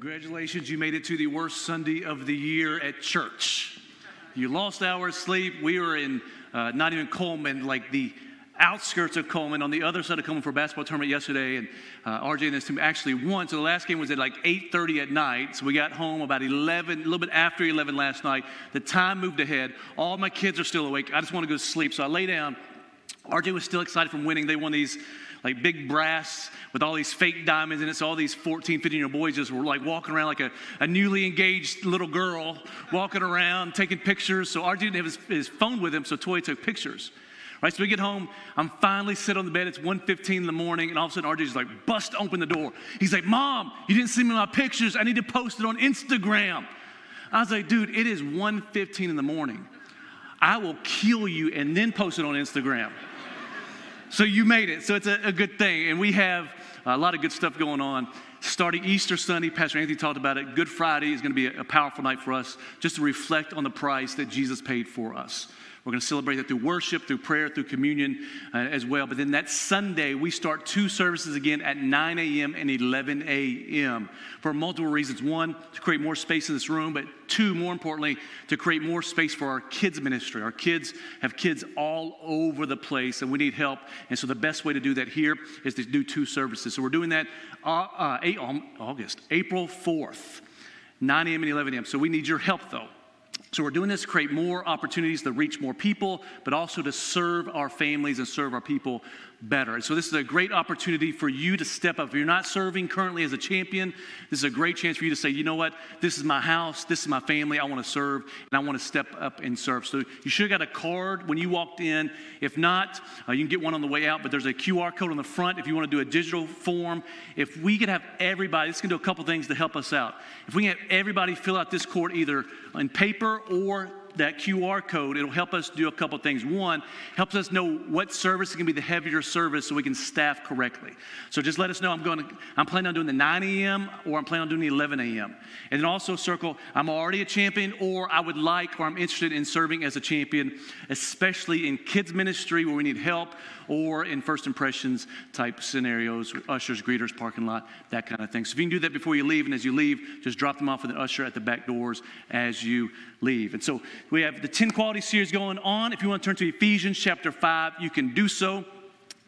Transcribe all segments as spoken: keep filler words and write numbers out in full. Congratulations, you made it to the worst Sunday of the year at church. You lost hours sleep. We were in uh, not even Coleman, like the outskirts of Coleman, on the other side of Coleman for a basketball tournament yesterday, and uh, R J and his team actually won. So the last game was at like eight thirty at night, so we got home about eleven, a little bit after eleven last night. The time moved ahead. All my kids are still awake. I just want to go to sleep, so I lay down. R J was still excited from winning. They won these like big brass with all these fake diamonds in it. So all these fourteen, fifteen-year-old boys just were like walking around like a, a newly engaged little girl, walking around, taking pictures. So R J didn't have his, his phone with him, so Toy took pictures. Right, so we get home. I'm finally sitting on the bed. It's one fifteen in the morning, and all of a sudden R J's like, bust open the door. He's like, Mom, you didn't send me my pictures. I need to post it on Instagram. I was like, dude, it is one fifteen in the morning. I will kill you and then post it on Instagram. So you made it. So it's a, a good thing. And we have a lot of good stuff going on. Starting Easter Sunday, Pastor Anthony talked about it. Good Friday is going to be a, a powerful night for us just to reflect on the price that Jesus paid for us. We're going to celebrate that through worship, through prayer, through communion uh, as well. But then that Sunday, we start two services again at nine a.m. and eleven a.m. for multiple reasons. One, to create more space in this room, but two, more importantly, to create more space for our kids' ministry. Our kids have kids all over the place, and we need help. And so the best way to do that here is to do two services. So we're doing that uh, uh, August, April fourth, nine a.m. and eleven a.m. So we need your help, though. So we're doing this to create more opportunities to reach more people, but also to serve our families and serve our people better. And so this is a great opportunity for you to step up. If you're not serving currently as a champion, this is a great chance for you to say, you know what, this is my house, this is my family, I want to serve, and I want to step up and serve. So you should have got a card when you walked in. If not, uh, you can get one on the way out, but there's a Q R code on the front if you want to do a digital form. If we could have everybody, this can do a couple things to help us out. If we can have everybody fill out this card either on paper or that Q R code, it'll help us do a couple things. One, helps us know what service is going to be the heavier service so we can staff correctly. So just let us know, I'm going to, I'm planning on doing the nine a.m. or I'm planning on doing the eleven a.m. And then also circle, I'm already a champion, or I would like, or I'm interested in serving as a champion, especially in kids ministry where we need help, or in first impressions type scenarios, ushers, greeters, parking lot, that kind of thing. So if you can do that before you leave, and as you leave, just drop them off with an usher at the back doors as you leave. And so we have the ten Quality series going on. If you want to turn to Ephesians chapter five, you can do so.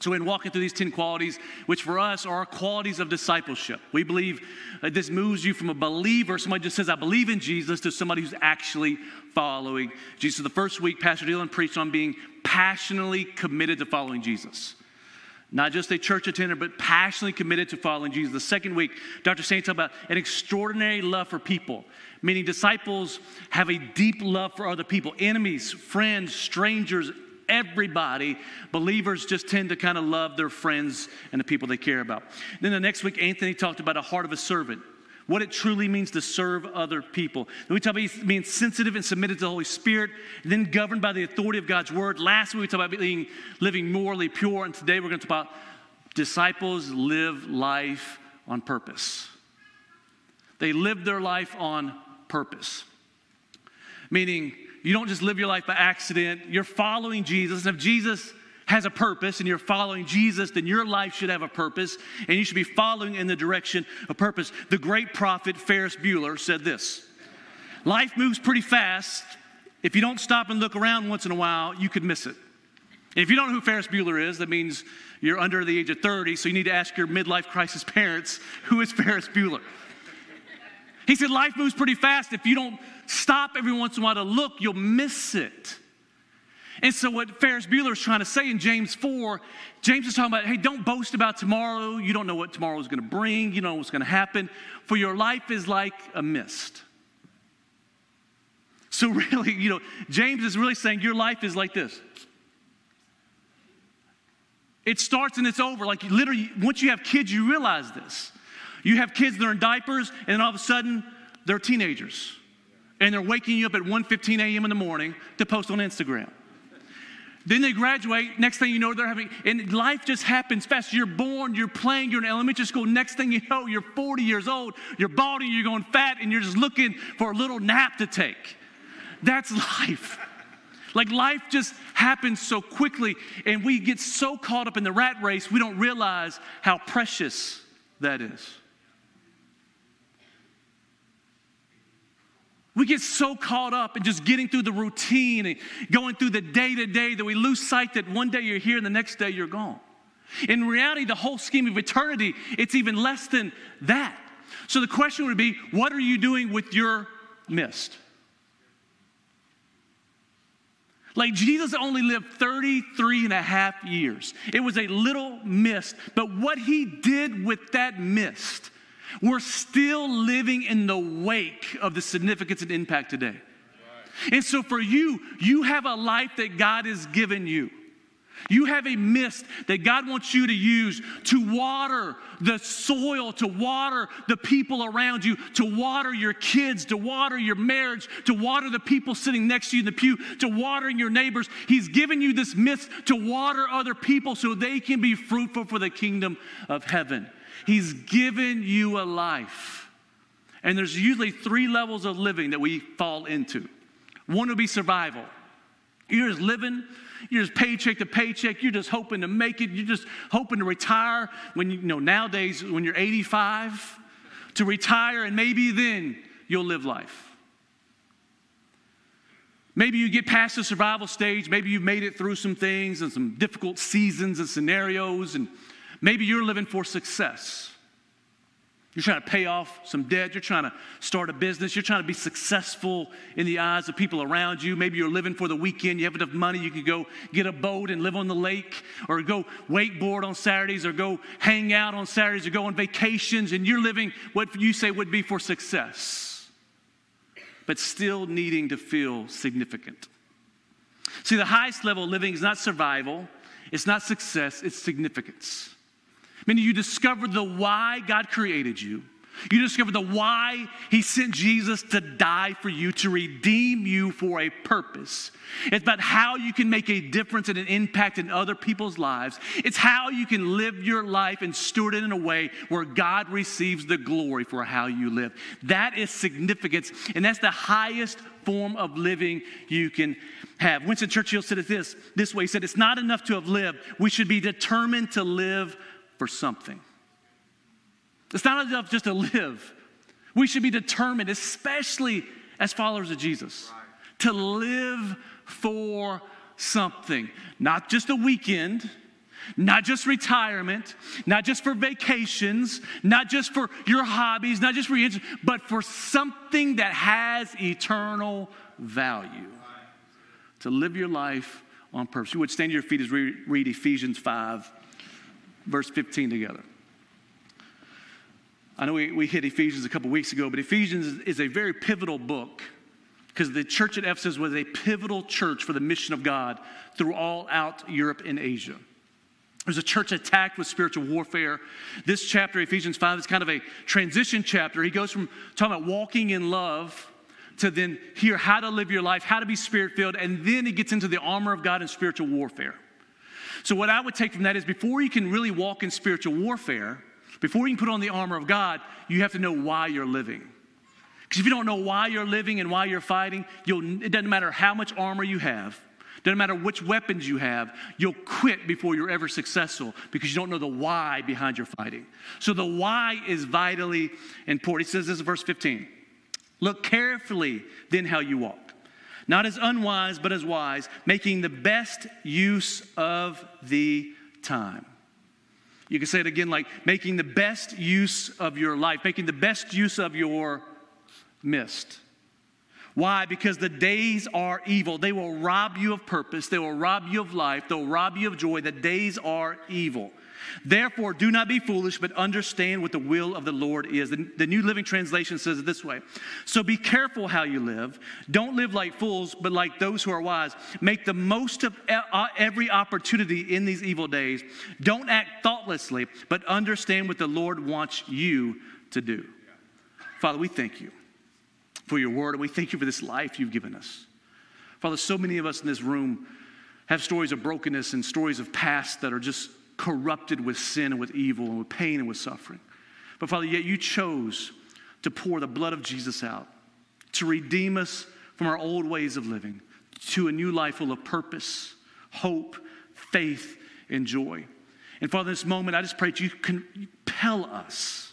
So in walking through these ten qualities, which for us are qualities of discipleship, we believe uh, this moves you from a believer, somebody just says, I believe in Jesus, to somebody who's actually following Jesus. The first week, Pastor Dylan preached on being passionately committed to following Jesus. Not just a church attender, but passionately committed to following Jesus. The second week, Doctor Saints talked about an extraordinary love for people, meaning disciples have a deep love for other people, enemies, friends, strangers, everybody. Believers just tend to kind of love their friends and the people they care about. Then the next week, Anthony talked about a heart of a servant, what it truly means to serve other people. Then we talked about being sensitive and submitted to the Holy Spirit, and then governed by the authority of God's word. Last week, we talked about being, living morally pure, and today we're going to talk about disciples live life on purpose. They live their life on purpose, meaning you don't just live your life by accident. You're following Jesus, and if Jesus has a purpose and you're following Jesus, then your life should have a purpose, and you should be following in the direction of purpose. The great prophet Ferris Bueller said this: life moves pretty fast. If you don't stop and look around once in a while, you could miss it. And if you don't know who Ferris Bueller is, that means you're under the age of thirty, so you need to ask your midlife crisis parents, who is Ferris Bueller? He said, life moves pretty fast. If you don't stop every once in a while to look, you'll miss it. And so what Ferris Bueller is trying to say in James four, James is talking about, hey, don't boast about tomorrow. You don't know what tomorrow is going to bring. You don't know what's going to happen. For your life is like a mist. So really, you know, James is really saying your life is like this. It starts and it's over. Like literally, once you have kids, you realize this. You have kids that are in diapers, and then all of a sudden, they're teenagers. And they're waking you up at one fifteen a.m. in the morning to post on Instagram. Then they graduate. Next thing you know, they're having, and life just happens fast. You're born, you're playing, you're in elementary school. Next thing you know, you're forty years old, you're balding, you're going fat, and you're just looking for a little nap to take. That's life. Like life just happens so quickly, and we get so caught up in the rat race, we don't realize how precious that is. We get so caught up in just getting through the routine and going through the day-to-day that we lose sight that one day you're here and the next day you're gone. In reality, the whole scheme of eternity, it's even less than that. So the question would be, what are you doing with your mist? Like, Jesus only lived thirty-three and a half years. It was a little mist. But what he did with that mist, we're still living in the wake of the significance and impact today. Right. And so for you, you have a life that God has given you. You have a mist that God wants you to use to water the soil, to water the people around you, to water your kids, to water your marriage, to water the people sitting next to you in the pew, to watering your neighbors. He's given you this mist to water other people so they can be fruitful for the kingdom of heaven. He's given you a life. And there's usually three levels of living that we fall into. One would be survival. You're just living, you're just paycheck to paycheck, you're just hoping to make it, you're just hoping to retire when you, you know, nowadays when you're eighty-five, to retire and maybe then you'll live life. Maybe you get past the survival stage, maybe you've made it through some things and some difficult seasons and scenarios, and maybe you're living for success. You're trying to pay off some debt. You're trying to start a business. You're trying to be successful in the eyes of people around you. Maybe you're living for the weekend. You have enough money. You could go get a boat and live on the lake, or go wakeboard on Saturdays, or go hang out on Saturdays, or go on vacations, and you're living what you say would be for success, but still needing to feel significant. See, the highest level of living is not survival. It's not success. It's significance. Meaning you discover the why God created you. You discover the why he sent Jesus to die for you, to redeem you for a purpose. It's about how you can make a difference and an impact in other people's lives. It's how you can live your life and steward it in a way where God receives the glory for how you live. That is significance, and that's the highest form of living you can have. Winston Churchill said it this, this way. He said, it's not enough to have lived. We should be determined to live for something. It's not enough just to live. We should be determined, especially as followers of Jesus, to live for something. Not just a weekend, not just retirement, not just for vacations, not just for your hobbies, not just for your interests, but for something that has eternal value. To live your life on purpose. You would stand to your feet as we read Ephesians five. Verse fifteen together. I know we, we hit Ephesians a couple weeks ago, but Ephesians is, is a very pivotal book because the church at Ephesus was a pivotal church for the mission of God throughout Europe and Asia. It was a church attacked with spiritual warfare. This chapter, Ephesians five, is kind of a transition chapter. He goes from talking about walking in love to then hear how to live your life, how to be spirit-filled, and then he gets into the armor of God and spiritual warfare. So what I would take from that is before you can really walk in spiritual warfare, before you can put on the armor of God, you have to know why you're living. Because if you don't know why you're living and why you're fighting, you'll, it doesn't matter how much armor you have, doesn't matter which weapons you have, you'll quit before you're ever successful because you don't know the why behind your fighting. So the why is vitally important. He says this in verse fifteen, look carefully then how you walk. Not as unwise, but as wise, making the best use of the time. You can say it again like making the best use of your life, making the best use of your mist. Why? Because the days are evil. They will rob you of purpose. They will rob you of life. They'll rob you of joy. The days are evil. Therefore, do not be foolish, but understand what the will of the Lord is. The, the New Living Translation says it this way. So be careful how you live. Don't live like fools, but like those who are wise. Make the most of every opportunity in these evil days. Don't act thoughtlessly, but understand what the Lord wants you to do. Father, we thank you for your word, and we thank you for this life you've given us. Father, so many of us in this room have stories of brokenness and stories of past that are just corrupted with sin and with evil and with pain and with suffering. But Father, yet you chose to pour the blood of Jesus out, to redeem us from our old ways of living, to a new life full of purpose, hope, faith, and joy. And Father, in this moment, I just pray that you compel us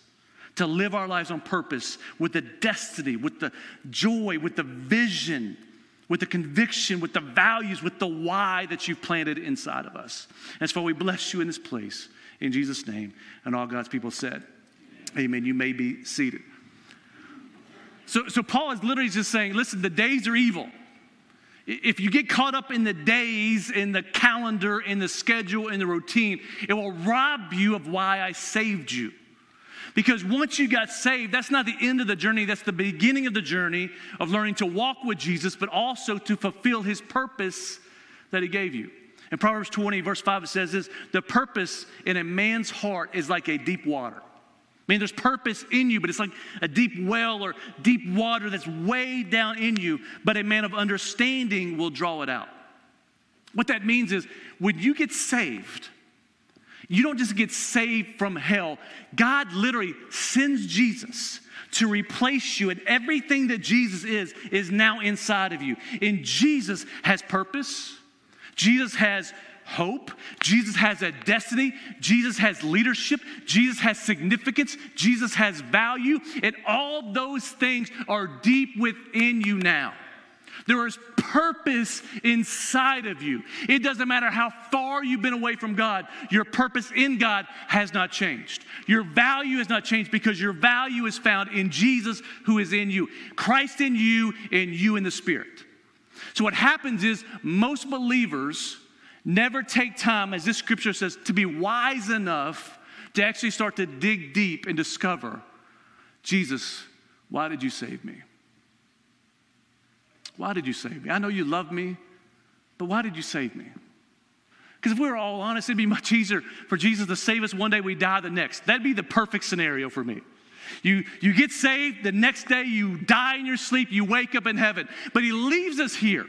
to live our lives on purpose with the destiny, with the joy, with the vision, with the conviction, with the values, with the why that you've planted inside of us. And so we bless you in this place in Jesus' name. And all God's people said, amen. Amen. You may be seated. So, so Paul is literally just saying, listen, the days are evil. If you get caught up in the days, in the calendar, in the schedule, in the routine, it will rob you of why I saved you. Because once you got saved, that's not the end of the journey. That's the beginning of the journey of learning to walk with Jesus, but also to fulfill his purpose that he gave you. In Proverbs twenty, verse five, it says this, the purpose in a man's heart is like a deep water. I mean, there's purpose in you, but it's like a deep well or deep water that's way down in you, but a man of understanding will draw it out. What that means is when you get saved, you don't just get saved from hell. God literally sends Jesus to replace you, and everything that Jesus is, is now inside of you. And Jesus has purpose. Jesus has hope. Jesus has a destiny. Jesus has leadership. Jesus has significance. Jesus has value. And all those things are deep within you now. There is purpose inside of you. It doesn't matter how far you've been away from God. Your purpose in God has not changed. Your value has not changed because your value is found in Jesus who is in you. Christ in you and you in the Spirit. So what happens is most believers never take time, as this scripture says, to be wise enough to actually start to dig deep and discover, Jesus, why did you save me? Why did you save me? I know you love me, but why did you save me? Because if we were all honest, it'd be much easier for Jesus to save us one day, we die the next. That'd be the perfect scenario for me. You, you get saved, the next day you die in your sleep, you wake up in heaven. But he leaves us here.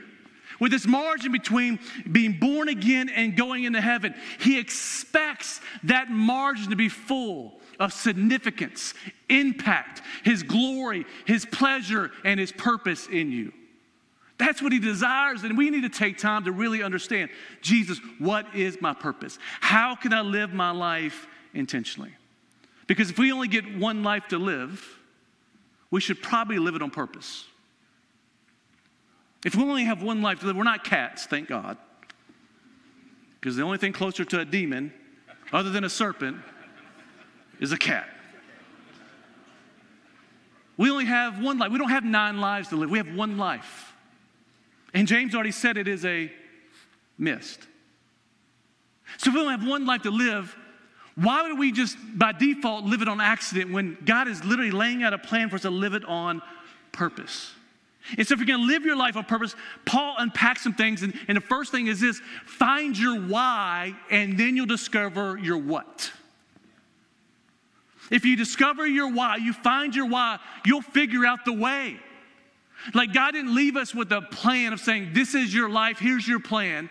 With this margin between being born again and going into heaven, he expects that margin to be full of significance, impact, his glory, his pleasure, and his purpose in you. That's what he desires, and we need to take time to really understand, Jesus, what is my purpose? How can I live my life intentionally? Because if we only get one life to live, we should probably live it on purpose. If we only have one life to live, we're not cats, thank God. Because the only thing closer to a demon, other than a serpent, is a cat. We only have one life. We don't have nine lives to live. We have one life. And James already said it is a mist. So if we only have one life to live, why would we just by default live it on accident when God is literally laying out a plan for us to live it on purpose? And so if you're going to live your life on purpose, Paul unpacks some things. And, and the first thing is this, find your why, and then you'll discover your what. If you discover your why, you find your why, you'll figure out the way. Like God didn't leave us with a plan of saying, this is your life, here's your plan.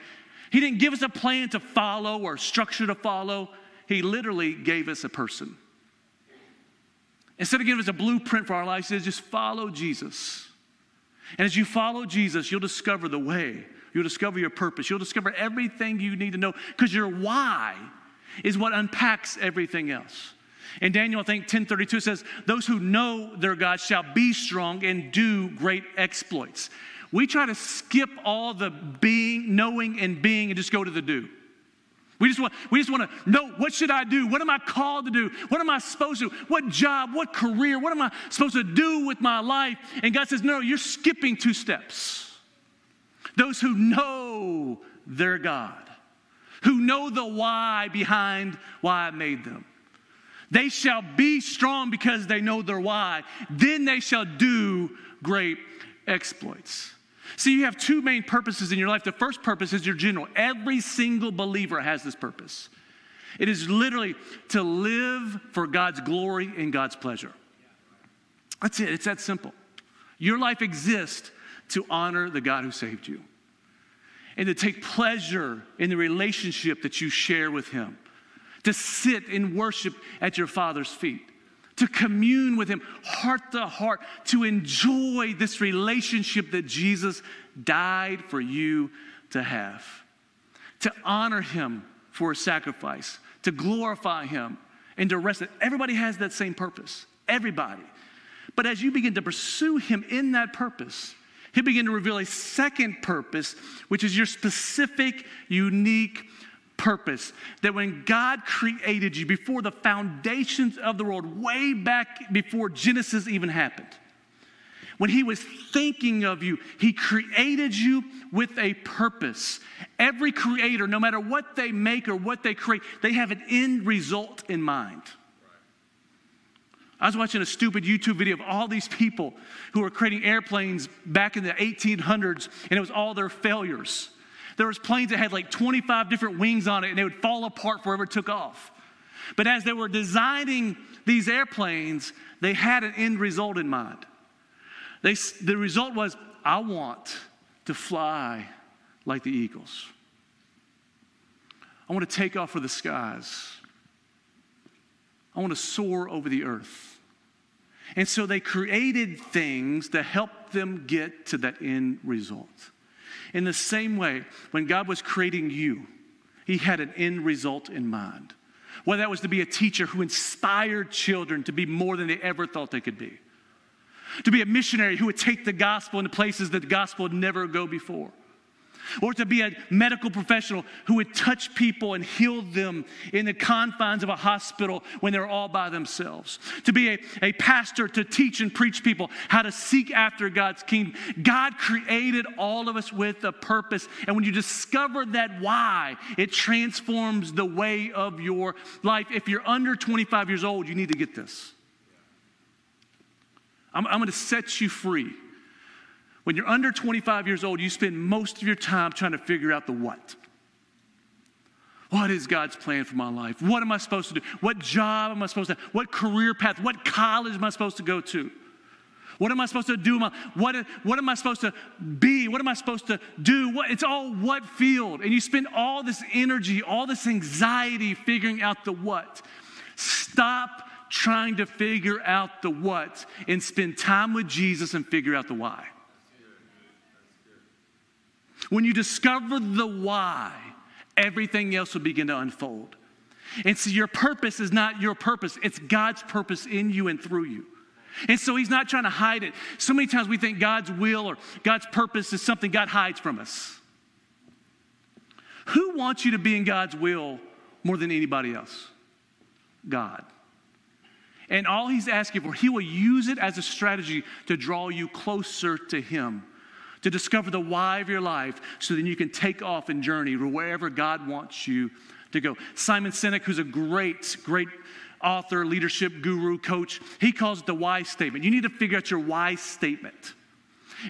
He didn't give us a plan to follow or structure to follow. He literally gave us a person. Instead of giving us a blueprint for our life, he says, just follow Jesus. And as you follow Jesus, you'll discover the way. You'll discover your purpose. You'll discover everything you need to know because your why is what unpacks everything else. And Daniel, I think, ten thirty-two says, those who know their God shall be strong and do great exploits. We try to skip all the being, knowing and being and just go to the do. We just want, we just want to know, what should I do? What am I called to do? What am I supposed to do? What job? What career? What am I supposed to do with my life? And God says, no, you're skipping two steps. Those who know their God, who know the why behind why I made them, they shall be strong because they know their why. Then they shall do great exploits. See, you have two main purposes in your life. The first purpose is your general. Every single believer has this purpose. It is literally to live for God's glory and God's pleasure. That's it. It's that simple. Your life exists to honor the God who saved you and to take pleasure in the relationship that you share with him, to sit and worship at your Father's feet, to commune with him heart to heart, to enjoy this relationship that Jesus died for you to have, to honor him for a sacrifice, to glorify him, and to rest. Everybody has that same purpose. everybody. But as you begin to pursue him in that purpose, he'll begin to reveal a second purpose, which is your specific, unique purpose. That when God created you before the foundations of the world, way back before Genesis even happened, when he was thinking of you, he created you with a purpose. Every creator, no matter what they make or what they create, they have an end result in mind. I was watching a stupid YouTube video of all these people who were creating airplanes back in the eighteen hundreds, and it was all their failures. There was planes that had like twenty-five different wings on it, and they would fall apart wherever it took off. But as they were designing these airplanes, they had an end result in mind. They, the result was, I want to fly like the eagles. I want to take off for the skies. I want to soar over the earth. And so they created things to help them get to that end result. In the same way, when God was creating you, he had an end result in mind. Whether that was to be a teacher who inspired children to be more than they ever thought they could be. To be a missionary who would take the gospel into places that the gospel would never go before. Or to be a medical professional who would touch people and heal them in the confines of a hospital when they're all by themselves. To be a, a pastor to teach and preach people how to seek after God's kingdom. God created all of us with a purpose. And when you discover that why, it transforms the way of your life. If you're under twenty-five years old, you need to get this. I'm, I'm going to set you free. When you're under twenty-five years old, you spend most of your time trying to figure out the what. What is God's plan for my life? What am I supposed to do? What job am I supposed to have? What career path? What college am I supposed to go to? What am I supposed to do? What, what am I supposed to be? What am I supposed to do? What, it's all what field. And you spend all this energy, all this anxiety figuring out the what. Stop trying to figure out the what and spend time with Jesus and figure out the why. When you discover the why, everything else will begin to unfold. And so your purpose is not your purpose. It's God's purpose in you and through you. And so he's not trying to hide it. So many times we think God's will or God's purpose is something God hides from us. Who wants you to be in God's will more than anybody else? God. And all he's asking for, he will use it as a strategy to draw you closer to him. To discover the why of your life so that you can take off and journey wherever God wants you to go. Simon Sinek, who's a great, great author, leadership guru, coach, he calls it the why statement. You need to figure out your why statement.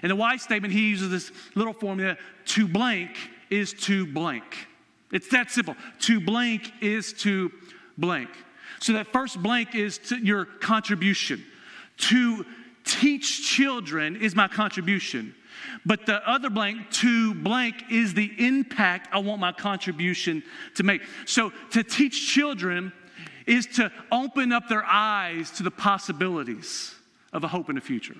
And the why statement, he uses this little formula, to blank is to blank. It's that simple. To blank is to blank. So that first blank is to your contribution. To teach children is my contribution. But the other blank, to blank, is the impact I want my contribution to make. So to teach children is to open up their eyes to the possibilities of a hope and a future.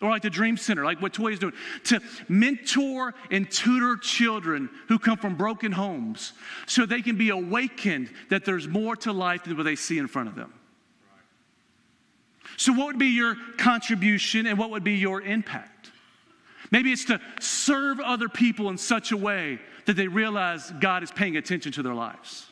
Or like the Dream Center, like what Toy is doing. To mentor and tutor children who come from broken homes so they can be awakened that there's more to life than what they see in front of them. So what would be your contribution and what would be your impact? Maybe it's to serve other people in such a way that they realize God is paying attention to their lives.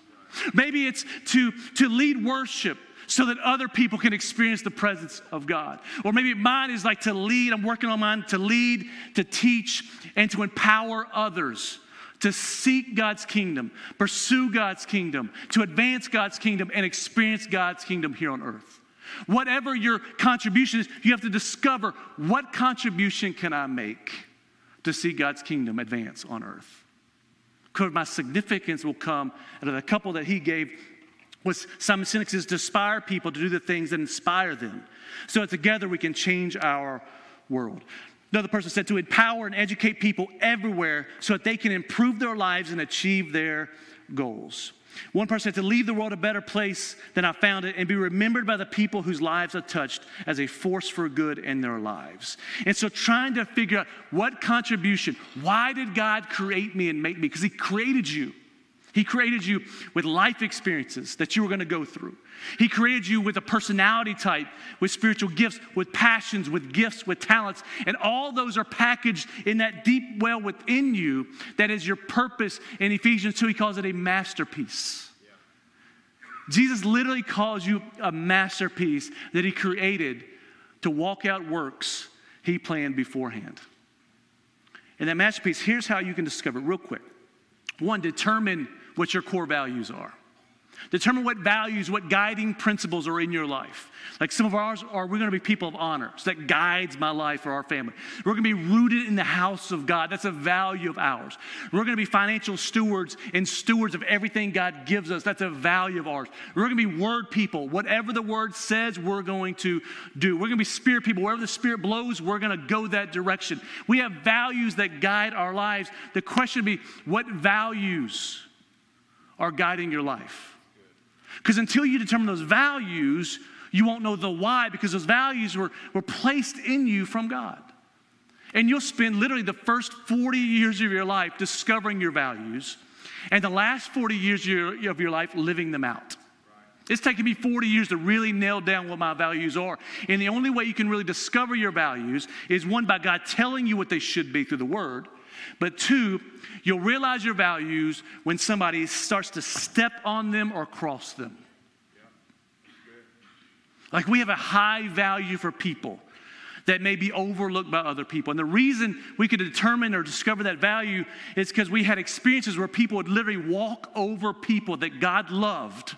Maybe it's to, to lead worship so that other people can experience the presence of God. Or maybe mine is like to lead. I'm working on mine to lead, to teach, and to empower others to seek God's kingdom, pursue God's kingdom, to advance God's kingdom, and experience God's kingdom here on earth. Whatever your contribution is, you have to discover what contribution can I make to see God's kingdom advance on earth. Because my significance will come out of the couple that he gave was Simon Sinek is to inspire people to do the things that inspire them. So that together we can change our world. Another person said to empower and educate people everywhere so that they can improve their lives and achieve their goals. One person said to leave the world a better place than I found it and be remembered by the people whose lives are touched as a force for good in their lives. And so trying to figure out what contribution, why did God create me and make me? Because he created you. He created you with life experiences that you were going to go through. He created you with a personality type, with spiritual gifts, with passions, with gifts, with talents. And all those are packaged in that deep well within you that is your purpose. In Ephesians two, he calls it a masterpiece. Yeah. Jesus literally calls you a masterpiece that he created to walk out works he planned beforehand. And that masterpiece, here's how you can discover it real quick. One, determine what your core values are. Determine what values, what guiding principles are in your life. Like some of ours are, we're going to be people of honor. So that guides my life or our family. We're going to be rooted in the house of God. That's a value of ours. We're going to be financial stewards and stewards of everything God gives us. That's a value of ours. We're going to be word people. Whatever the word says, we're going to do. We're going to be spirit people. Wherever the spirit blows, we're going to go that direction. We have values that guide our lives. The question would be, what values are guiding your life? Because until you determine those values, you won't know the why, because those values were, were placed in you from God. And you'll spend literally the first forty years of your life discovering your values, and the last forty years of your, of your life living them out. It's taken me forty years to really nail down what my values are. And the only way you can really discover your values is, one, by God telling you what they should be through the Word. But two, you'll realize your values when somebody starts to step on them or cross them. Like, we have a high value for people that may be overlooked by other people. And the reason we could determine or discover that value is because we had experiences where people would literally walk over people that God loved.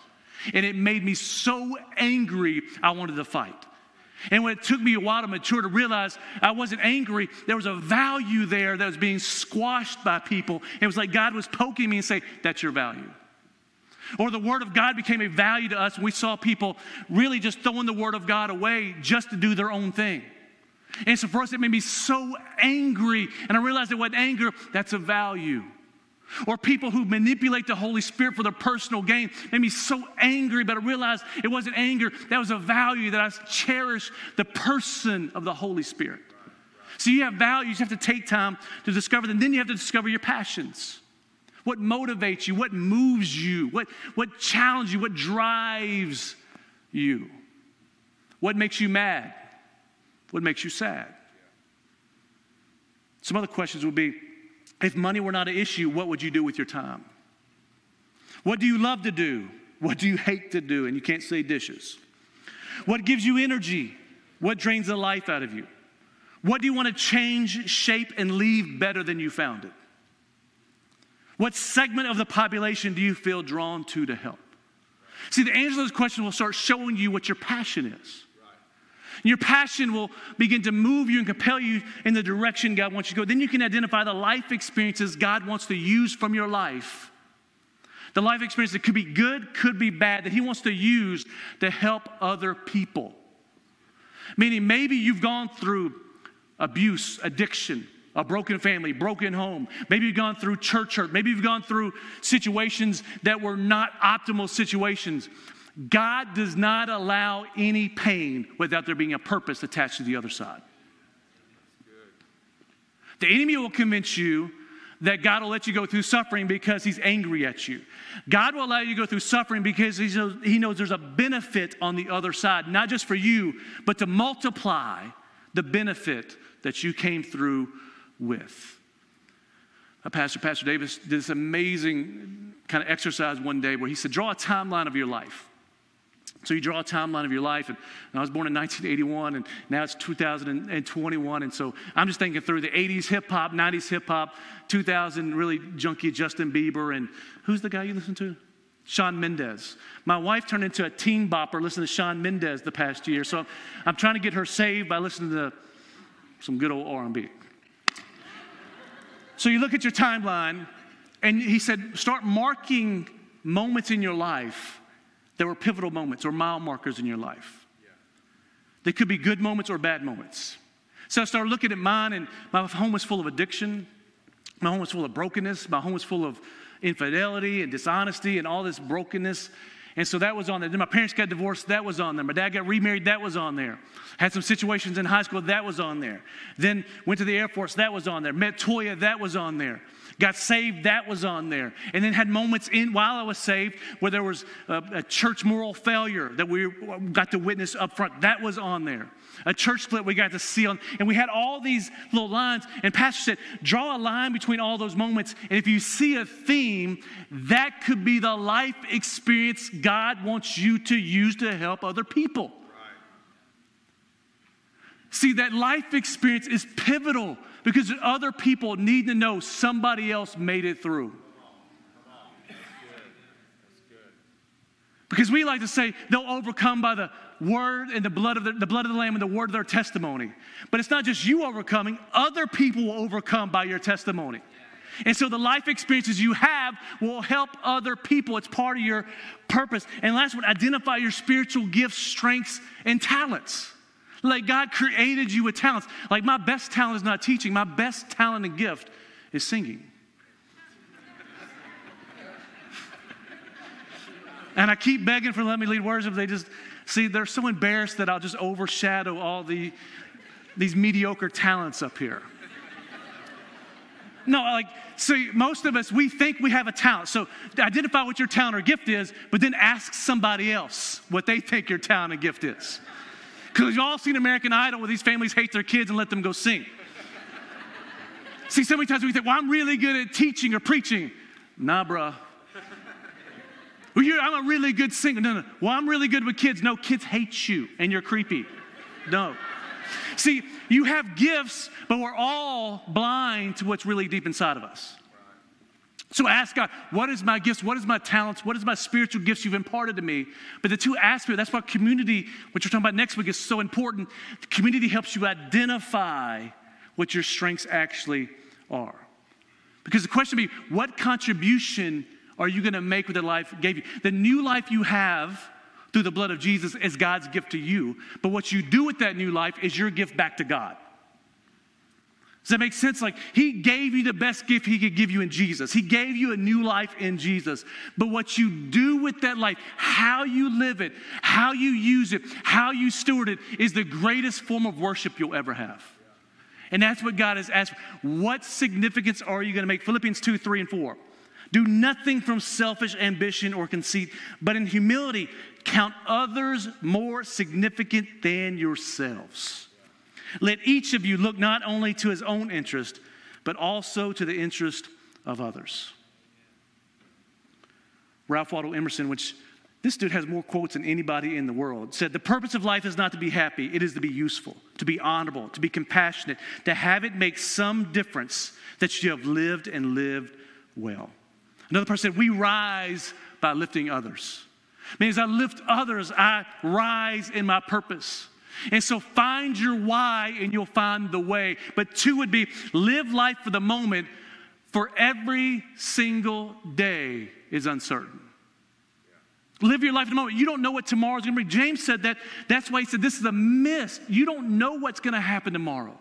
And it made me so angry, I wanted to fight. And when it took me a while to mature to realize I wasn't angry, there was a value there that was being squashed by people. It was like God was poking me and saying, that's your value. Or the Word of God became a value to us when we saw people really just throwing the Word of God away just to do their own thing. And so for us, it made me so angry. And I realized it wasn't anger, that's a value. Or people who manipulate the Holy Spirit for their personal gain. Made me so angry, but I realized it wasn't anger. That was a value that I cherish, the person of the Holy Spirit. So you have values. You have to take time to discover them. Then you have to discover your passions. What motivates you? What moves you? What, what challenges you? What drives you? What makes you mad? What makes you sad? Some other questions would be, if money were not an issue, what would you do with your time? What do you love to do? What do you hate to do? And you can't say dishes. What gives you energy? What drains the life out of you? What do you want to change, shape, and leave better than you found it? What segment of the population do you feel drawn to to help? See, the answer to those questions will start showing you what your passion is. Your passion will begin to move you and compel you in the direction God wants you to go. Then you can identify the life experiences God wants to use from your life. The life experience that could be good, could be bad, that he wants to use to help other people. Meaning, maybe you've gone through abuse, addiction, a broken family, broken home. Maybe you've gone through church hurt. Maybe you've gone through situations that were not optimal situations. God does not allow any pain without there being a purpose attached to the other side. The enemy will convince you that God will let you go through suffering because he's angry at you. God will allow you to go through suffering because he knows, he knows there's a benefit on the other side, not just for you, but to multiply the benefit that you came through with. A pastor, Pastor Davis, did this amazing kind of exercise one day where he said, draw a timeline of your life. So you draw a timeline of your life, and, and I was born in nineteen eighty-one, and now it's two thousand twenty-one, and so I'm just thinking through the eighties hip-hop, nineties hip-hop, two thousand really junky Justin Bieber, and who's the guy you listen to? Shawn Mendes. My wife turned into a teen bopper listening to Shawn Mendes the past year, so I'm trying to get her saved by listening to some good old R and B. So you look at your timeline, and he said, start marking moments in your life that were pivotal moments or mile markers in your life. Yeah. They could be good moments or bad moments. So I started looking at mine, and my home was full of addiction. My home was full of brokenness. My home was full of infidelity and dishonesty and all this brokenness. And so that was on there. Then my parents got divorced. That was on there. My dad got remarried. That was on there. Had some situations in high school. That was on there. Then went to the Air Force. That was on there. Met Toya. That was on there. Got saved, that was on there. And then had moments in while I was saved where there was a, a church moral failure that we got to witness up front. That was on there. A church split we got to see on. And we had all these little lines. And Pastor said, draw a line between all those moments. And if you see a theme, that could be the life experience God wants you to use to help other people. Right. See, that life experience is pivotal because other people need to know somebody else made it through. Because we like to say they'll overcome by the word and the blood of the, the blood of the Lamb and the word of their testimony. But it's not just you overcoming. Other people will overcome by your testimony. And so the life experiences you have will help other people. It's part of your purpose. And last one, identify your spiritual gifts, strengths, and talents. Like God created you with talents. Like my best talent is not teaching. My best talent and gift is singing. And I keep begging for let me lead worship. They just, see, they're so embarrassed that I'll just overshadow all the these mediocre talents up here. No, like, see, most of us, we think we have a talent. So identify what your talent or gift is, but then ask somebody else what they think your talent and gift is. Because you've all seen American Idol where these families hate their kids and let them go sing. See, so many times we think, well, I'm really good at teaching or preaching. Nah, bruh. Well, you're, I'm a really good singer. No, no. Well, I'm really good with kids. No, kids hate you and you're creepy. No. See, you have gifts, but we're all blind to what's really deep inside of us. So ask God, what is my gifts? What is my talents? What is my spiritual gifts you've imparted to me? But the two aspects, that's why community, which we're talking about next week, is so important. The community helps you identify what your strengths actually are. Because the question would be, what contribution are you going to make with the life gave you? The new life you have through the blood of Jesus is God's gift to you. But what you do with that new life is your gift back to God. Does that make sense? Like, he gave you the best gift he could give you in Jesus. He gave you a new life in Jesus. But what you do with that life, how you live it, how you use it, how you steward it, is the greatest form of worship you'll ever have. And that's what God has asked. What significance are you going to make? Philippians two, three, and four. Do nothing from selfish ambition or conceit, but in humility count others more significant than yourselves. Let each of you look not only to his own interest, but also to the interest of others. Ralph Waldo Emerson, which this dude has more quotes than anybody in the world, said, "The purpose of life is not to be happy. It is to be useful, to be honorable, to be compassionate, to have it make some difference that you have lived and lived well." Another person said, "We rise by lifting others." I mean, as I lift others, I rise in my purpose. And so find your why and you'll find the way. But two would be live life for the moment, for every single day is uncertain. Yeah. Live your life in the moment. You don't know what tomorrow's going to be. James said that. That's why he said this is a mist. You don't know what's going to happen tomorrow.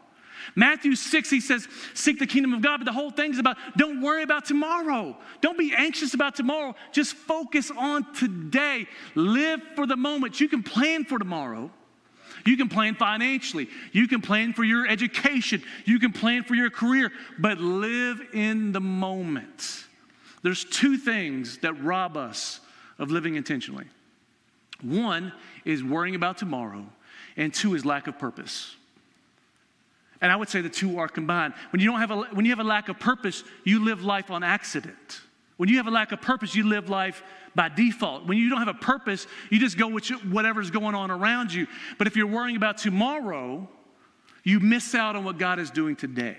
Matthew six, he says, seek the kingdom of God. But the whole thing is about don't worry about tomorrow. Don't be anxious about tomorrow. Just focus on today. Live for the moment. You can plan for tomorrow. You can plan financially. You can plan for your education. You can plan for your career, but live in the moment. There's two things that rob us of living intentionally. One is worrying about tomorrow, and two is lack of purpose. And I would say the two are combined. When you don't have a, when you have a lack of purpose, you live life on accident. When you have a lack of purpose, you live life by default. When you don't have a purpose, you just go with whatever's going on around you. But if you're worrying about tomorrow, you miss out on what God is doing today.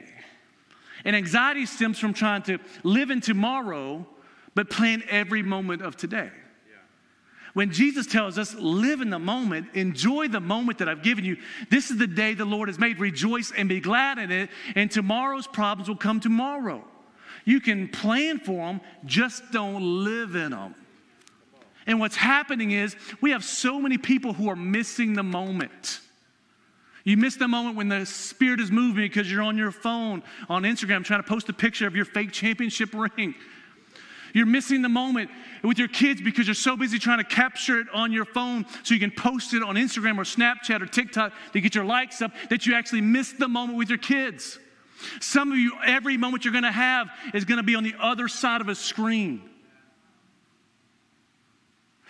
And anxiety stems from trying to live in tomorrow, but plan every moment of today. Yeah. When Jesus tells us, live in the moment, enjoy the moment that I've given you. This is the day the Lord has made. Rejoice and be glad in it. And tomorrow's problems will come tomorrow. You can plan for them, just don't live in them. And what's happening is we have so many people who are missing the moment. You miss the moment when the Spirit is moving because you're on your phone, on Instagram, trying to post a picture of your fake championship ring. You're missing the moment with your kids because you're so busy trying to capture it on your phone so you can post it on Instagram or Snapchat or TikTok to get your likes up that you actually miss the moment with your kids. Some of you, every moment you're going to have is going to be on the other side of a screen.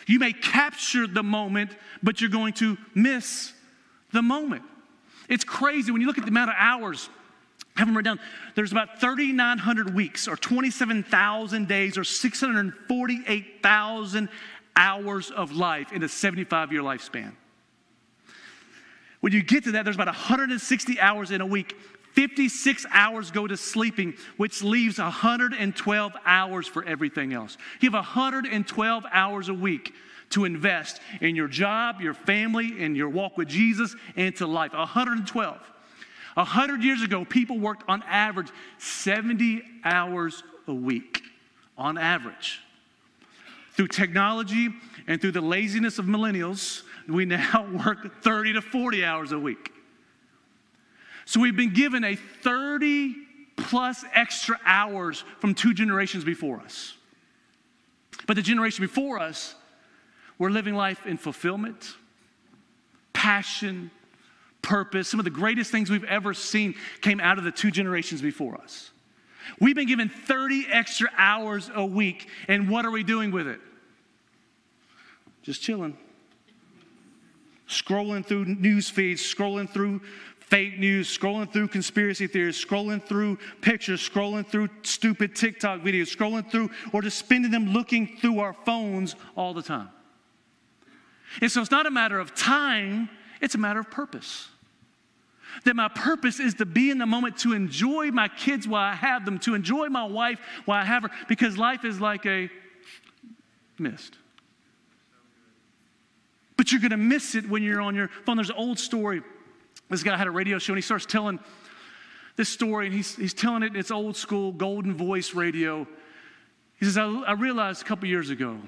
You may capture the moment, but you're going to miss the moment. It's crazy. When you look at the amount of hours, I have them written down, there's about three thousand nine hundred weeks or twenty-seven thousand days or six hundred forty-eight thousand hours of life in a seventy-five-year lifespan. When you get to that, there's about one hundred sixty hours in a week. fifty-six hours go to sleeping, which leaves one hundred twelve hours for everything else. You have one hundred twelve hours a week to invest in your job, your family, and your walk with Jesus, and to life. one hundred twelve. one hundred years ago, people worked on average seventy hours a week, on average. Through technology and through the laziness of millennials, we now work thirty to forty hours a week. So we've been given a thirty plus extra hours from two generations before us. But the generation before us, we're living life in fulfillment, passion, purpose. Some of the greatest things we've ever seen came out of the two generations before us. We've been given thirty extra hours a week, and what are we doing with it? Just chilling. Scrolling through news feeds, scrolling through fake news, scrolling through conspiracy theories, scrolling through pictures, scrolling through stupid TikTok videos, scrolling through, or just spending them looking through our phones all the time. And so it's not a matter of time, it's a matter of purpose. That my purpose is to be in the moment, to enjoy my kids while I have them, to enjoy my wife while I have her, because life is like a mist. But you're going to miss it when you're on your phone. There's an old story. This guy had a radio show, and he starts telling this story, and he's, he's telling it in its old school golden voice radio. He says, I, I realized a couple years ago,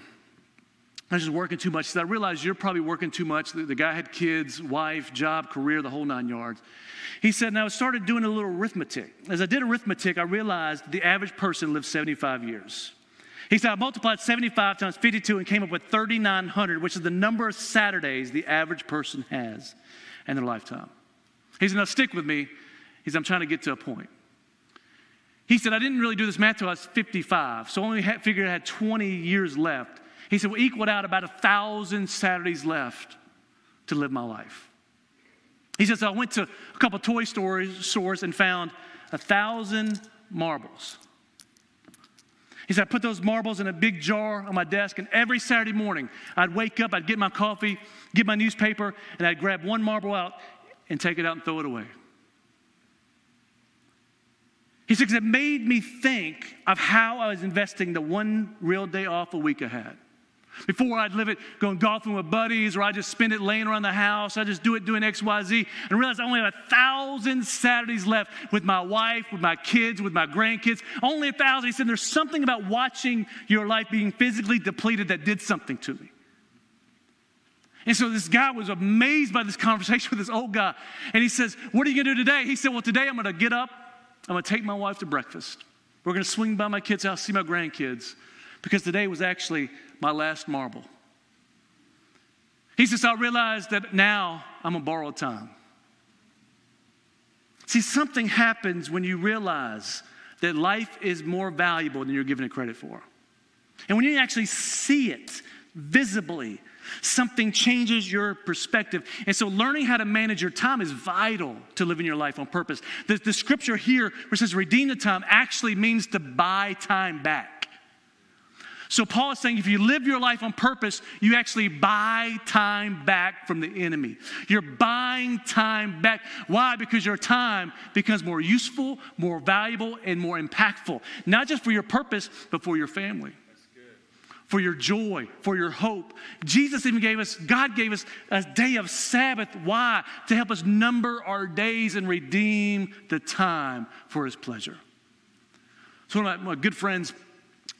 I was just working too much. He said, I realized you're probably working too much. The, the guy had kids, wife, job, career, the whole nine yards. He said, and I started doing a little arithmetic. As I did arithmetic, I realized the average person lived seventy-five years. He said, I multiplied seventy-five times fifty-two and came up with three thousand nine hundred, which is the number of Saturdays the average person has in their lifetime. He said, now stick with me. He said, I'm trying to get to a point. He said, I didn't really do this math until I was fifty-five, so I only had, figured I had twenty years left. He said, well, equaled out about one thousand Saturdays left to live my life. He said, so I went to a couple of toy stores and found one thousand marbles. He said, I put those marbles in a big jar on my desk, and every Saturday morning, I'd wake up, I'd get my coffee, get my newspaper, and I'd grab one marble out and take it out and throw it away. He said, because it made me think of how I was investing the one real day off a week I had. Before, I'd live it going golfing with buddies, or I'd just spend it laying around the house. I'd just do it doing X, Y, Z, and realize I only have a thousand Saturdays left with my wife, with my kids, with my grandkids. Only a thousand. He said, there's something about watching your life being physically depleted that did something to me. And so this guy was amazed by this conversation with this old guy. And he says, what are you going to do today? He said, well, today I'm going to get up. I'm going to take my wife to breakfast. We're going to swing by my kids' house, see my grandkids, because today was actually my last marble. He says, I realized that now I'm on borrowed time. See, something happens when you realize that life is more valuable than you're giving it credit for. And when you actually see it visibly, something changes your perspective. And so learning how to manage your time is vital to living your life on purpose. The, the scripture here, which says redeem the time, actually means to buy time back. So Paul is saying if you live your life on purpose, you actually buy time back from the enemy. You're buying time back. Why? Because your time becomes more useful, more valuable, and more impactful. Not just for your purpose, but for your family, for your joy, for your hope. Jesus even gave us, God gave us a day of Sabbath. Why? To help us number our days and redeem the time for his pleasure. So one of my good friends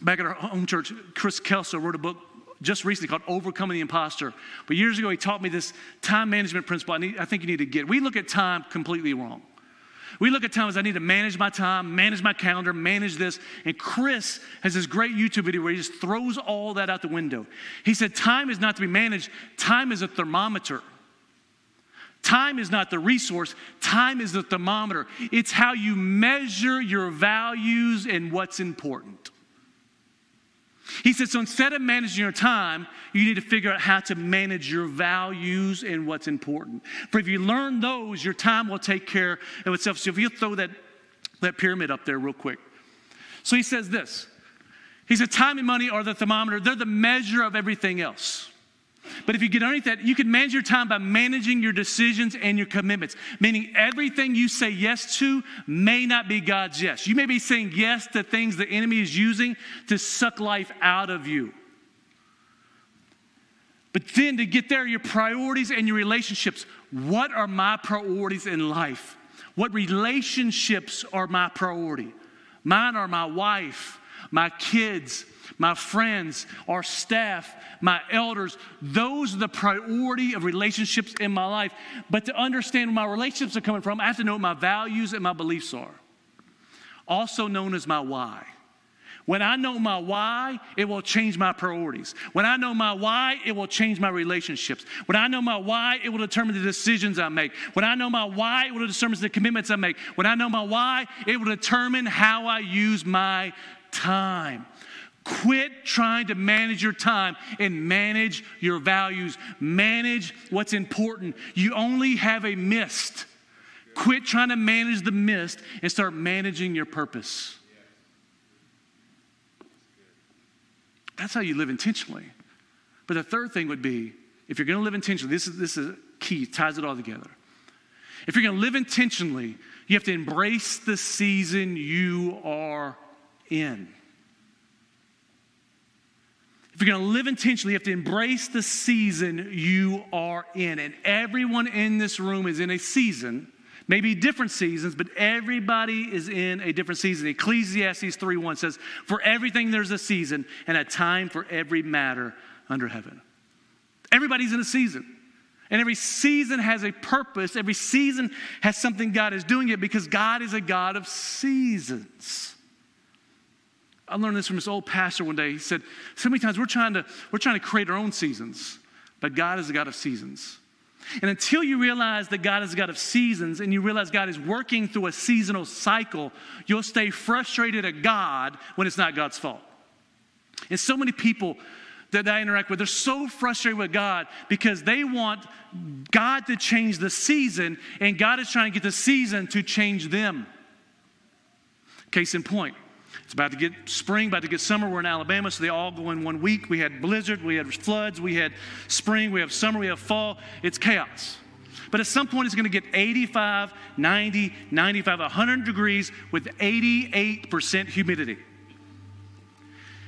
back at our home church, Chris Kelso, wrote a book just recently called Overcoming the Imposter. But years ago, he taught me this time management principle I, need, I think you need to get. We look at time completely wrong. We look at time as I need to manage my time, manage my calendar, manage this. And Chris has this great YouTube video where he just throws all that out the window. He said, time is not to be managed. Time is a thermometer. Time is not the resource. Time is the thermometer. It's how you measure your values and what's important. He said, so instead of managing your time, you need to figure out how to manage your values and what's important. For if you learn those, your time will take care of itself. So if you throw that, that pyramid up there real quick. So he says this. He said, time and money are the thermometer. They're the measure of everything else. But if you get underneath that, you can manage your time by managing your decisions and your commitments, meaning everything you say yes to may not be God's yes. You may be saying yes to things the enemy is using to suck life out of you. But then to get there, your priorities and your relationships. What are my priorities in life? What relationships are my priority? Mine are my wife, my kids, my friends, our staff, my elders. Those are the priority of relationships in my life. But to understand where my relationships are coming from, I have to know what my values and my beliefs are, also known as my why. When I know my why, it will change my priorities. When I know my why, it will change my relationships. When I know my why, it will determine the decisions I make. When I know my why, it will determine the commitments I make. When I know my why, it will determine how I use my time. Quit trying to manage your time and manage your values. Manage what's important. You only have a mist. Quit trying to manage the mist and start managing your purpose. That's how you live intentionally. But the third thing would be, if you're going to live intentionally, this is, this is key, ties it all together. If you're going to live intentionally, you have to embrace the season you are in. If you're going to live intentionally, you have to embrace the season you are in. And everyone in this room is in a season, maybe different seasons, but everybody is in a different season. Ecclesiastes three one says, for everything there's a season and a time for every matter under heaven. Everybody's in a season. And every season has a purpose. Every season has something God is doing it because God is a God of seasons. I learned this from this old pastor one day. He said, so many times we're trying to, we're trying to create our own seasons, but God is a God of seasons. And until you realize that God is a God of seasons and you realize God is working through a seasonal cycle, you'll stay frustrated at God when it's not God's fault. And so many people that I interact with, they're so frustrated with God because they want God to change the season and God is trying to get the season to change them. Case in point. It's about to get spring, about to get summer. We're in Alabama, so they all go in one week. We had blizzard, we had floods, we had spring, we have summer, we have fall. It's chaos. But at some point, it's going to get eighty-five, ninety, ninety-five, one hundred degrees with eighty-eight percent humidity.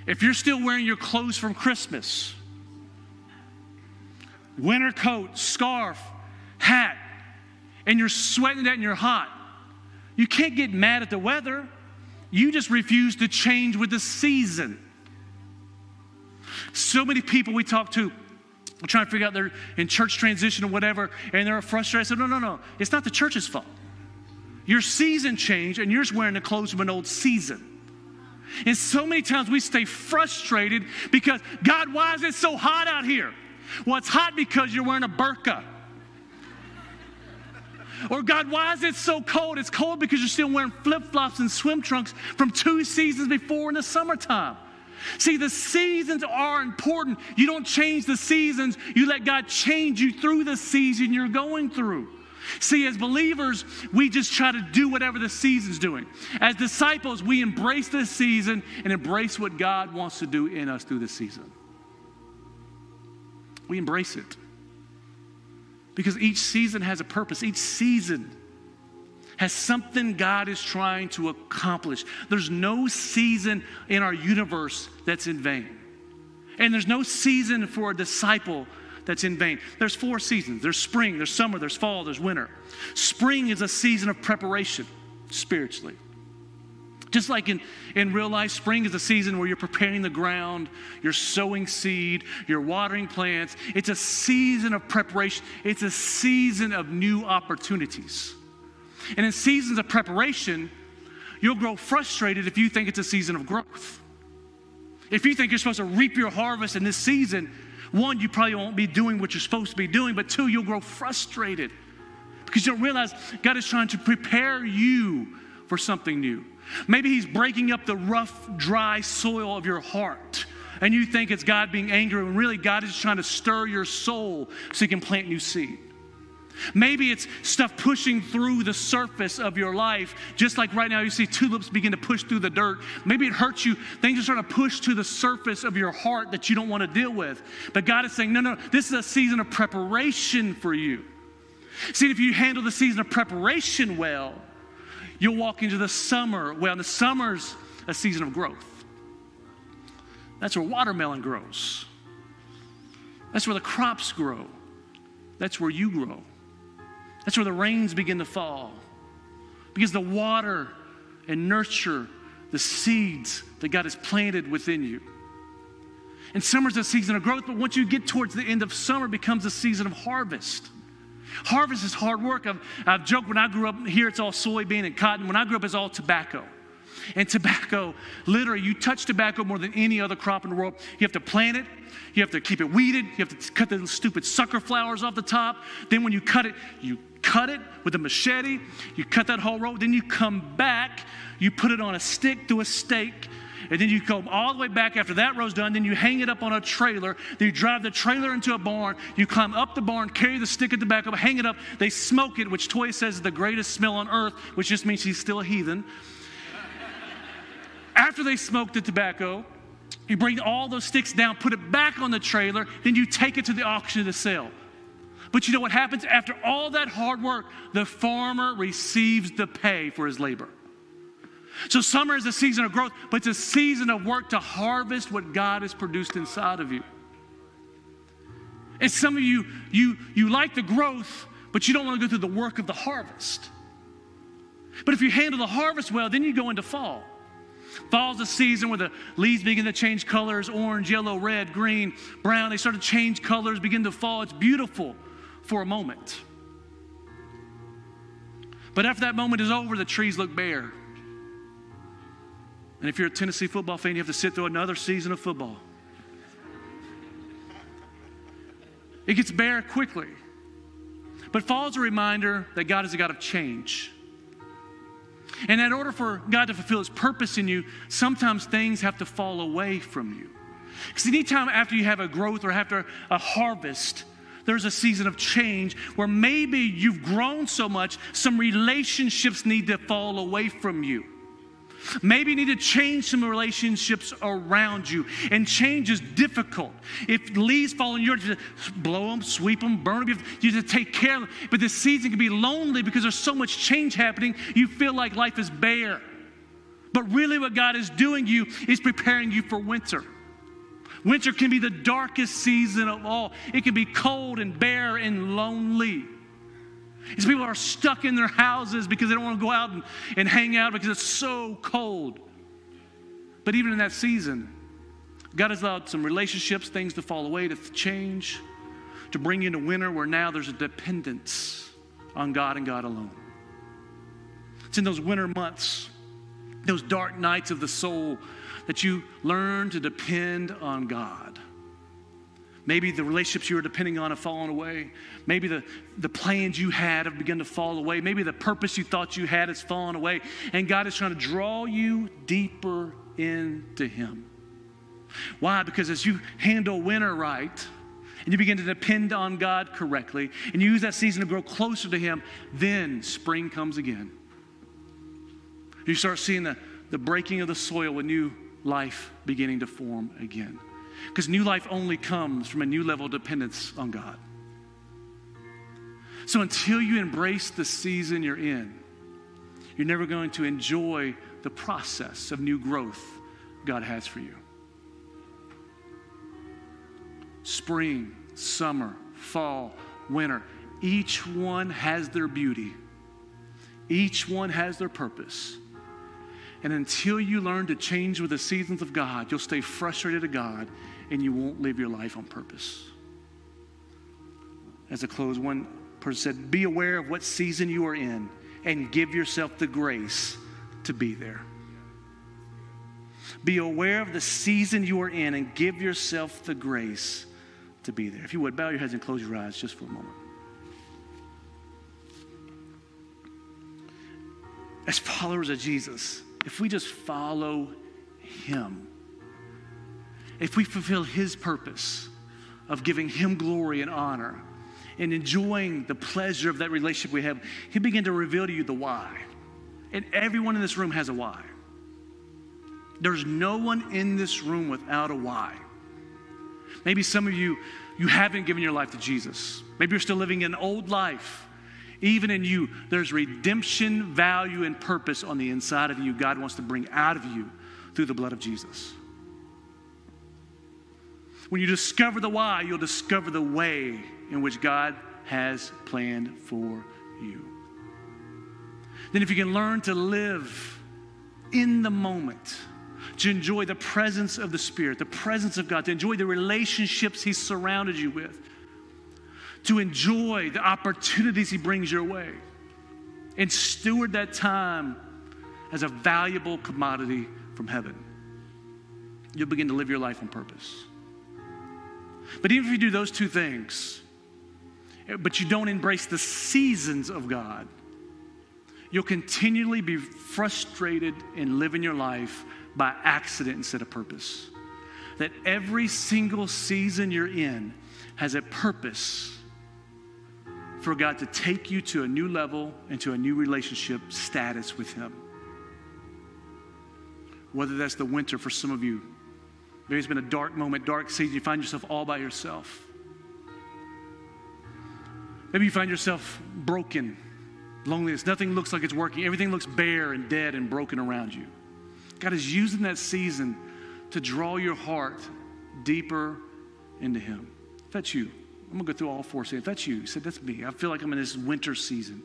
If you're still wearing your clothes from Christmas, winter coat, scarf, hat, and you're sweating that and you're hot, you can't get mad at the weather. You just refuse to change with the season. So many people we talk to are trying to figure out they're in church transition or whatever, and they're frustrated. I said, no, no, no. It's not the church's fault. Your season changed, and you're just wearing the clothes from an old season. And so many times we stay frustrated because, God, why is it so hot out here? Well, it's hot because you're wearing a burqa. Or, God, why is it so cold? It's cold because you're still wearing flip-flops and swim trunks from two seasons before in the summertime. See, the seasons are important. You don't change the seasons. You let God change you through the season you're going through. See, as believers, we just try to do whatever the season's doing. As disciples, we embrace the season and embrace what God wants to do in us through the season. We embrace it. Because each season has a purpose. Each season has something God is trying to accomplish. There's no season in our universe that's in vain. And there's no season for a disciple that's in vain. There's four seasons. There's spring, there's summer, there's fall, there's winter. Spring is a season of preparation spiritually. Just like in, in real life, spring is a season where you're preparing the ground, you're sowing seed, you're watering plants. It's a season of preparation. It's a season of new opportunities. And in seasons of preparation, you'll grow frustrated if you think it's a season of growth. If you think you're supposed to reap your harvest in this season, one, you probably won't be doing what you're supposed to be doing, but two, you'll grow frustrated because you'll realize God is trying to prepare you for something new. Maybe he's breaking up the rough, dry soil of your heart, and you think it's God being angry, when really God is trying to stir your soul so he can plant new seed. Maybe it's stuff pushing through the surface of your life, just like right now you see tulips begin to push through the dirt. Maybe it hurts you. Things are starting to push to the surface of your heart that you don't want to deal with. But God is saying, no, no, this is a season of preparation for you. See, if you handle the season of preparation well, you'll walk into the summer. Well, the summer's a season of growth. That's where watermelon grows. That's where the crops grow. That's where you grow. That's where the rains begin to fall, because the water and nurture the seeds that God has planted within you. And summer's a season of growth, but once you get towards the end of summer, it becomes a season of harvest. Harvest is hard work. I've, I've joked, when I grew up here, it's all soybean and cotton. When I grew up, it's all tobacco. And tobacco, literally, you touch tobacco more than any other crop in the world. You have to plant it. You have to keep it weeded. You have to cut the stupid sucker flowers off the top. Then when you cut it, you cut it with a machete. You cut that whole row. Then you come back. You put it on a stick through a stake. And then you come all the way back after that row's done. Then you hang it up on a trailer. Then you drive the trailer into a barn. You climb up the barn, carry the stick of tobacco, hang it up. They smoke it, which Toy says is the greatest smell on earth, which just means he's still a heathen. After they smoke the tobacco, you bring all those sticks down, put it back on the trailer, then you take it to the auction to sell. But you know what happens? After all that hard work, the farmer receives the pay for his labor. So summer is a season of growth, but it's a season of work to harvest what God has produced inside of you. And some of you, you, you like the growth, but you don't want to go through the work of the harvest. But if you handle the harvest well, then you go into fall. Fall's a season where the leaves begin to change colors, orange, yellow, red, green, brown. They start to change colors, begin to fall. It's beautiful for a moment. But after that moment is over, the trees look bare. And if you're a Tennessee football fan, you have to sit through another season of football. It gets bare quickly. But fall's a reminder that God is a God of change. And in order for God to fulfill his purpose in you, sometimes things have to fall away from you. Because anytime after you have a growth or after a harvest, there's a season of change where maybe you've grown so much, some relationships need to fall away from you. Maybe you need to change some relationships around you. And change is difficult. If leaves fall in your, you just blow them, sweep them, burn them. You have to take care of them. But this season can be lonely because there's so much change happening. You feel like life is bare. But really what God is doing you is preparing you for winter. Winter can be the darkest season of all. It can be cold and bare and lonely. These people are stuck in their houses because they don't want to go out and, and hang out because it's so cold. But even in that season, God has allowed some relationships, things to fall away, to change, to bring you into winter where now there's a dependence on God and God alone. It's in those winter months, those dark nights of the soul, that you learn to depend on God. Maybe the relationships you were depending on have fallen away. Maybe the, the plans you had have begun to fall away. Maybe the purpose you thought you had has fallen away. And God is trying to draw you deeper into him. Why? Because as you handle winter right, and you begin to depend on God correctly, and you use that season to grow closer to him, then spring comes again. You start seeing the, the breaking of the soil with new life beginning to form again. Because new life only comes from a new level of dependence on God. So until you embrace the season you're in, you're never going to enjoy the process of new growth God has for you. Spring, summer, fall, winter, each one has their beauty. Each one has their purpose. And until you learn to change with the seasons of God, you'll stay frustrated at God and you won't live your life on purpose. As I close, one person said, be aware of what season you are in and give yourself the grace to be there. Be aware of the season you are in and give yourself the grace to be there. If you would, bow your heads and close your eyes just for a moment. as followers of Jesus, if we just follow him, if we fulfill his purpose of giving him glory and honor and enjoying the pleasure of that relationship we have, he'll begin to reveal to you the why. And everyone in this room has a why. There's no one in this room without a why. Maybe some of you, you haven't given your life to Jesus. Maybe you're still living an old life. Even in you, there's redemption, value, and purpose on the inside of you God wants to bring out of you through the blood of Jesus. When you discover the why, you'll discover the way in which God has planned for you. Then if you can learn to live in the moment, to enjoy the presence of the Spirit, the presence of God, to enjoy the relationships He surrounded you with, to enjoy the opportunities He brings your way, and steward that time as a valuable commodity from heaven, you'll begin to live your life on purpose. But even if you do those two things, but you don't embrace the seasons of God, you'll continually be frustrated in living your life by accident instead of purpose. That every single season you're in has a purpose for God to take you to a new level and to a new relationship status with Him. Whether that's the winter for some of you, maybe it's been a dark moment, dark season, you find yourself all by yourself. Maybe you find yourself broken, loneliness. Nothing looks like it's working. Everything looks bare and dead and broken around you. God is using that season to draw your heart deeper into Him. If that's you, I'm going to go through all four. Say, if that's you, say, that's me. I feel like I'm in this winter season.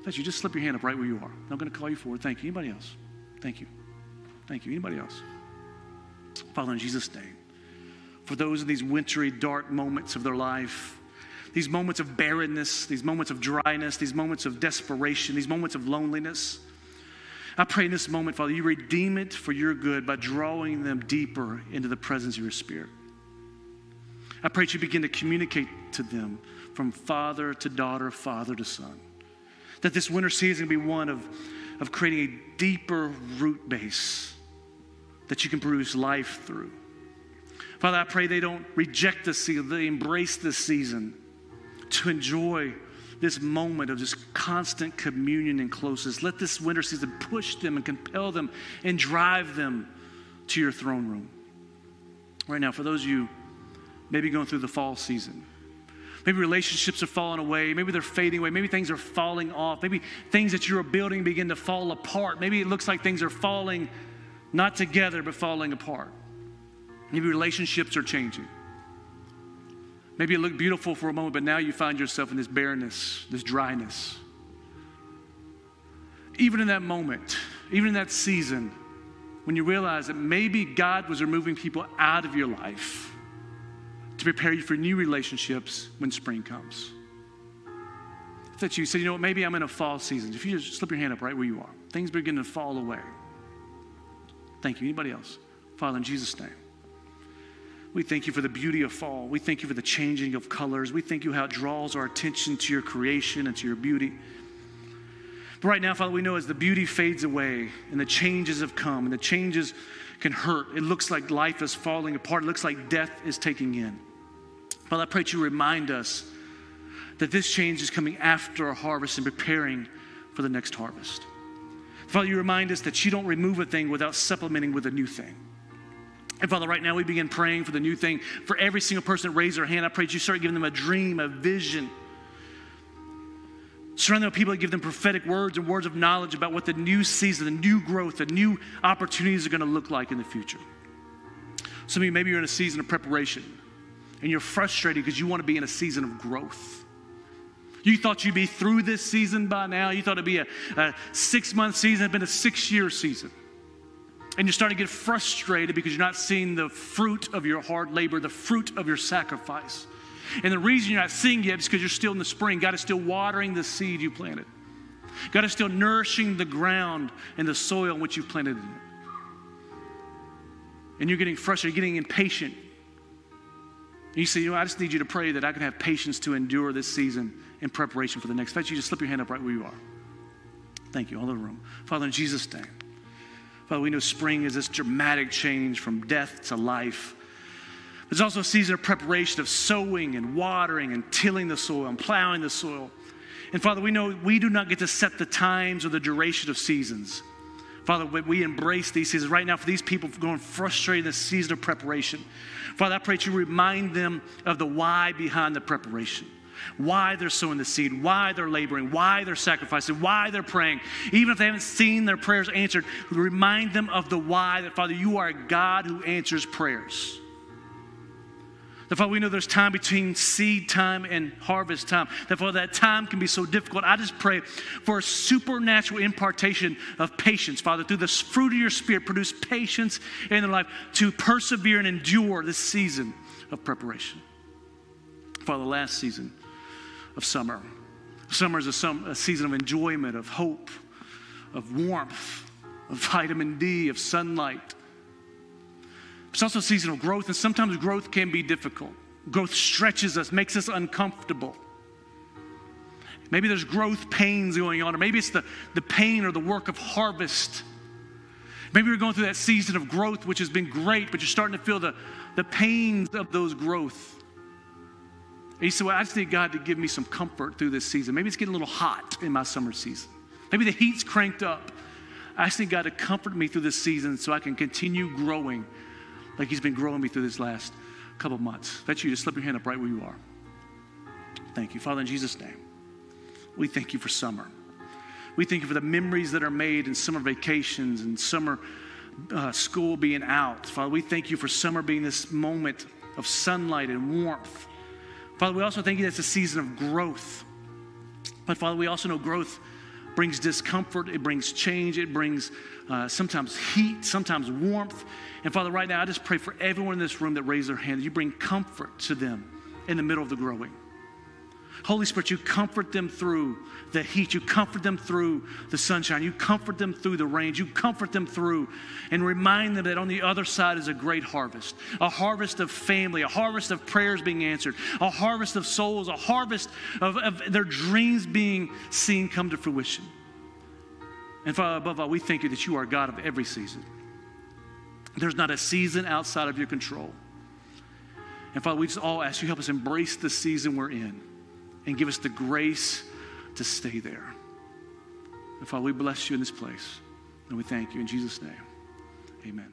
If that's you, just slip your hand up right where you are. I'm going to call you forward. Thank you. Anybody else? Thank you. Thank you. Anybody else? Father, in Jesus' name, for those in these wintry, dark moments of their life, these moments of barrenness, these moments of dryness, these moments of desperation, these moments of loneliness, I pray in this moment, Father, you redeem it for your good by drawing them deeper into the presence of your Spirit. I pray that you begin to communicate to them from father to daughter, father to son, that this winter season be one of, of creating a deeper root base that you can produce life through. Father, I pray they don't reject this season, they embrace this season to enjoy this moment of just constant communion and closeness. Let this winter season push them and compel them and drive them to your throne room. Right now, for those of you maybe going through the fall season, maybe relationships are falling away, maybe they're fading away, maybe things are falling off, maybe things that you were building begin to fall apart. Maybe it looks like things are falling, not together, but falling apart. Maybe relationships are changing. Maybe it looked beautiful for a moment, but now you find yourself in this barrenness, this dryness. Even in that moment, even in that season, when you realize that maybe God was removing people out of your life to prepare you for new relationships when spring comes. If that's you, say, you know what, maybe I'm in a fall season. If you just slip your hand up right where you are, things begin to fall away. Thank you. Anybody else? Father, in Jesus' name, we thank you for the beauty of fall. We thank you for the changing of colors. We thank you how it draws our attention to your creation and to your beauty. But right now, Father, we know as the beauty fades away and the changes have come and the changes can hurt, it looks like life is falling apart. It looks like death is taking in. Father, I pray that you remind us that this change is coming after our harvest and preparing for the next harvest. Father, you remind us that you don't remove a thing without supplementing with a new thing. And Father, right now we begin praying for the new thing. For every single person that raised their hand, I pray that you start giving them a dream, a vision. Surround them with people that give them prophetic words and words of knowledge about what the new season, the new growth, the new opportunities are going to look like in the future. Some of you, maybe you're in a season of preparation and you're frustrated because you want to be in a season of growth. You thought you'd be through this season by now. You thought it'd be a, a six-month season. It's been a six-year season. And you're starting to get frustrated because you're not seeing the fruit of your hard labor, the fruit of your sacrifice. And the reason you're not seeing yet is because you're still in the spring. God is still watering the seed you planted. God is still nourishing the ground and the soil in which you planted it. And you're getting frustrated, you're getting impatient. And you say, you know, I just need you to pray that I can have patience to endure this season in preparation for the next. In fact, you just slip your hand up right where you are. Thank you, all over the room. Father, in Jesus' name, Father, we know spring is this dramatic change from death to life. It's also a season of preparation, of sowing and watering and tilling the soil and plowing the soil. And Father, we know we do not get to set the times or the duration of seasons. Father, we embrace these seasons right now for these people going frustrated in this season of preparation. Father, I pray that you remind them of the why behind the preparation. Why they're sowing the seed, why they're laboring, why they're sacrificing, why they're praying. Even if they haven't seen their prayers answered, remind them of the why, that, Father, you are a God who answers prayers. That, Father, we know there's time between seed time and harvest time. That, Father, that time can be so difficult. I just pray for a supernatural impartation of patience, Father, through the fruit of your Spirit, produce patience in their life to persevere and endure this season of preparation. Father, last season of summer. Summer is a, sum, a season of enjoyment, of hope, of warmth, of vitamin D, of sunlight. It's also a season of growth, and sometimes growth can be difficult. Growth stretches us, makes us uncomfortable. Maybe there's growth pains going on, or maybe it's the, the pain or the work of harvest. Maybe you're going through that season of growth, which has been great, but you're starting to feel the, the pains of those growth. And you say, well, I just need God to give me some comfort through this season. Maybe it's getting a little hot in my summer season. Maybe the heat's cranked up. I just need God to comfort me through this season so I can continue growing like he's been growing me through this last couple of months. If that's you, just slip your hand up right where you are. Thank you. Father, in Jesus' name, we thank you for summer. We thank you for the memories that are made in summer vacations and summer uh, school being out. Father, we thank you for summer being this moment of sunlight and warmth. Father, we also thank you that it's a season of growth. But, Father, we also know growth brings discomfort. It brings change. It brings uh, sometimes heat, sometimes warmth. And, Father, right now, I just pray for everyone in this room that raised their hand, that you bring comfort to them in the middle of the growing. Holy Spirit, you comfort them through the heat. You comfort them through the sunshine. You comfort them through the rain. You comfort them through and remind them that on the other side is a great harvest, a harvest of family, a harvest of prayers being answered, a harvest of souls, a harvest of, of their dreams being seen come to fruition. And Father, above all, we thank you that you are God of every season. There's not a season outside of your control. And Father, we just all ask you to help us embrace the season we're in, and give us the grace to stay there. And Father, we bless you in this place, and we thank you in Jesus' name. Amen.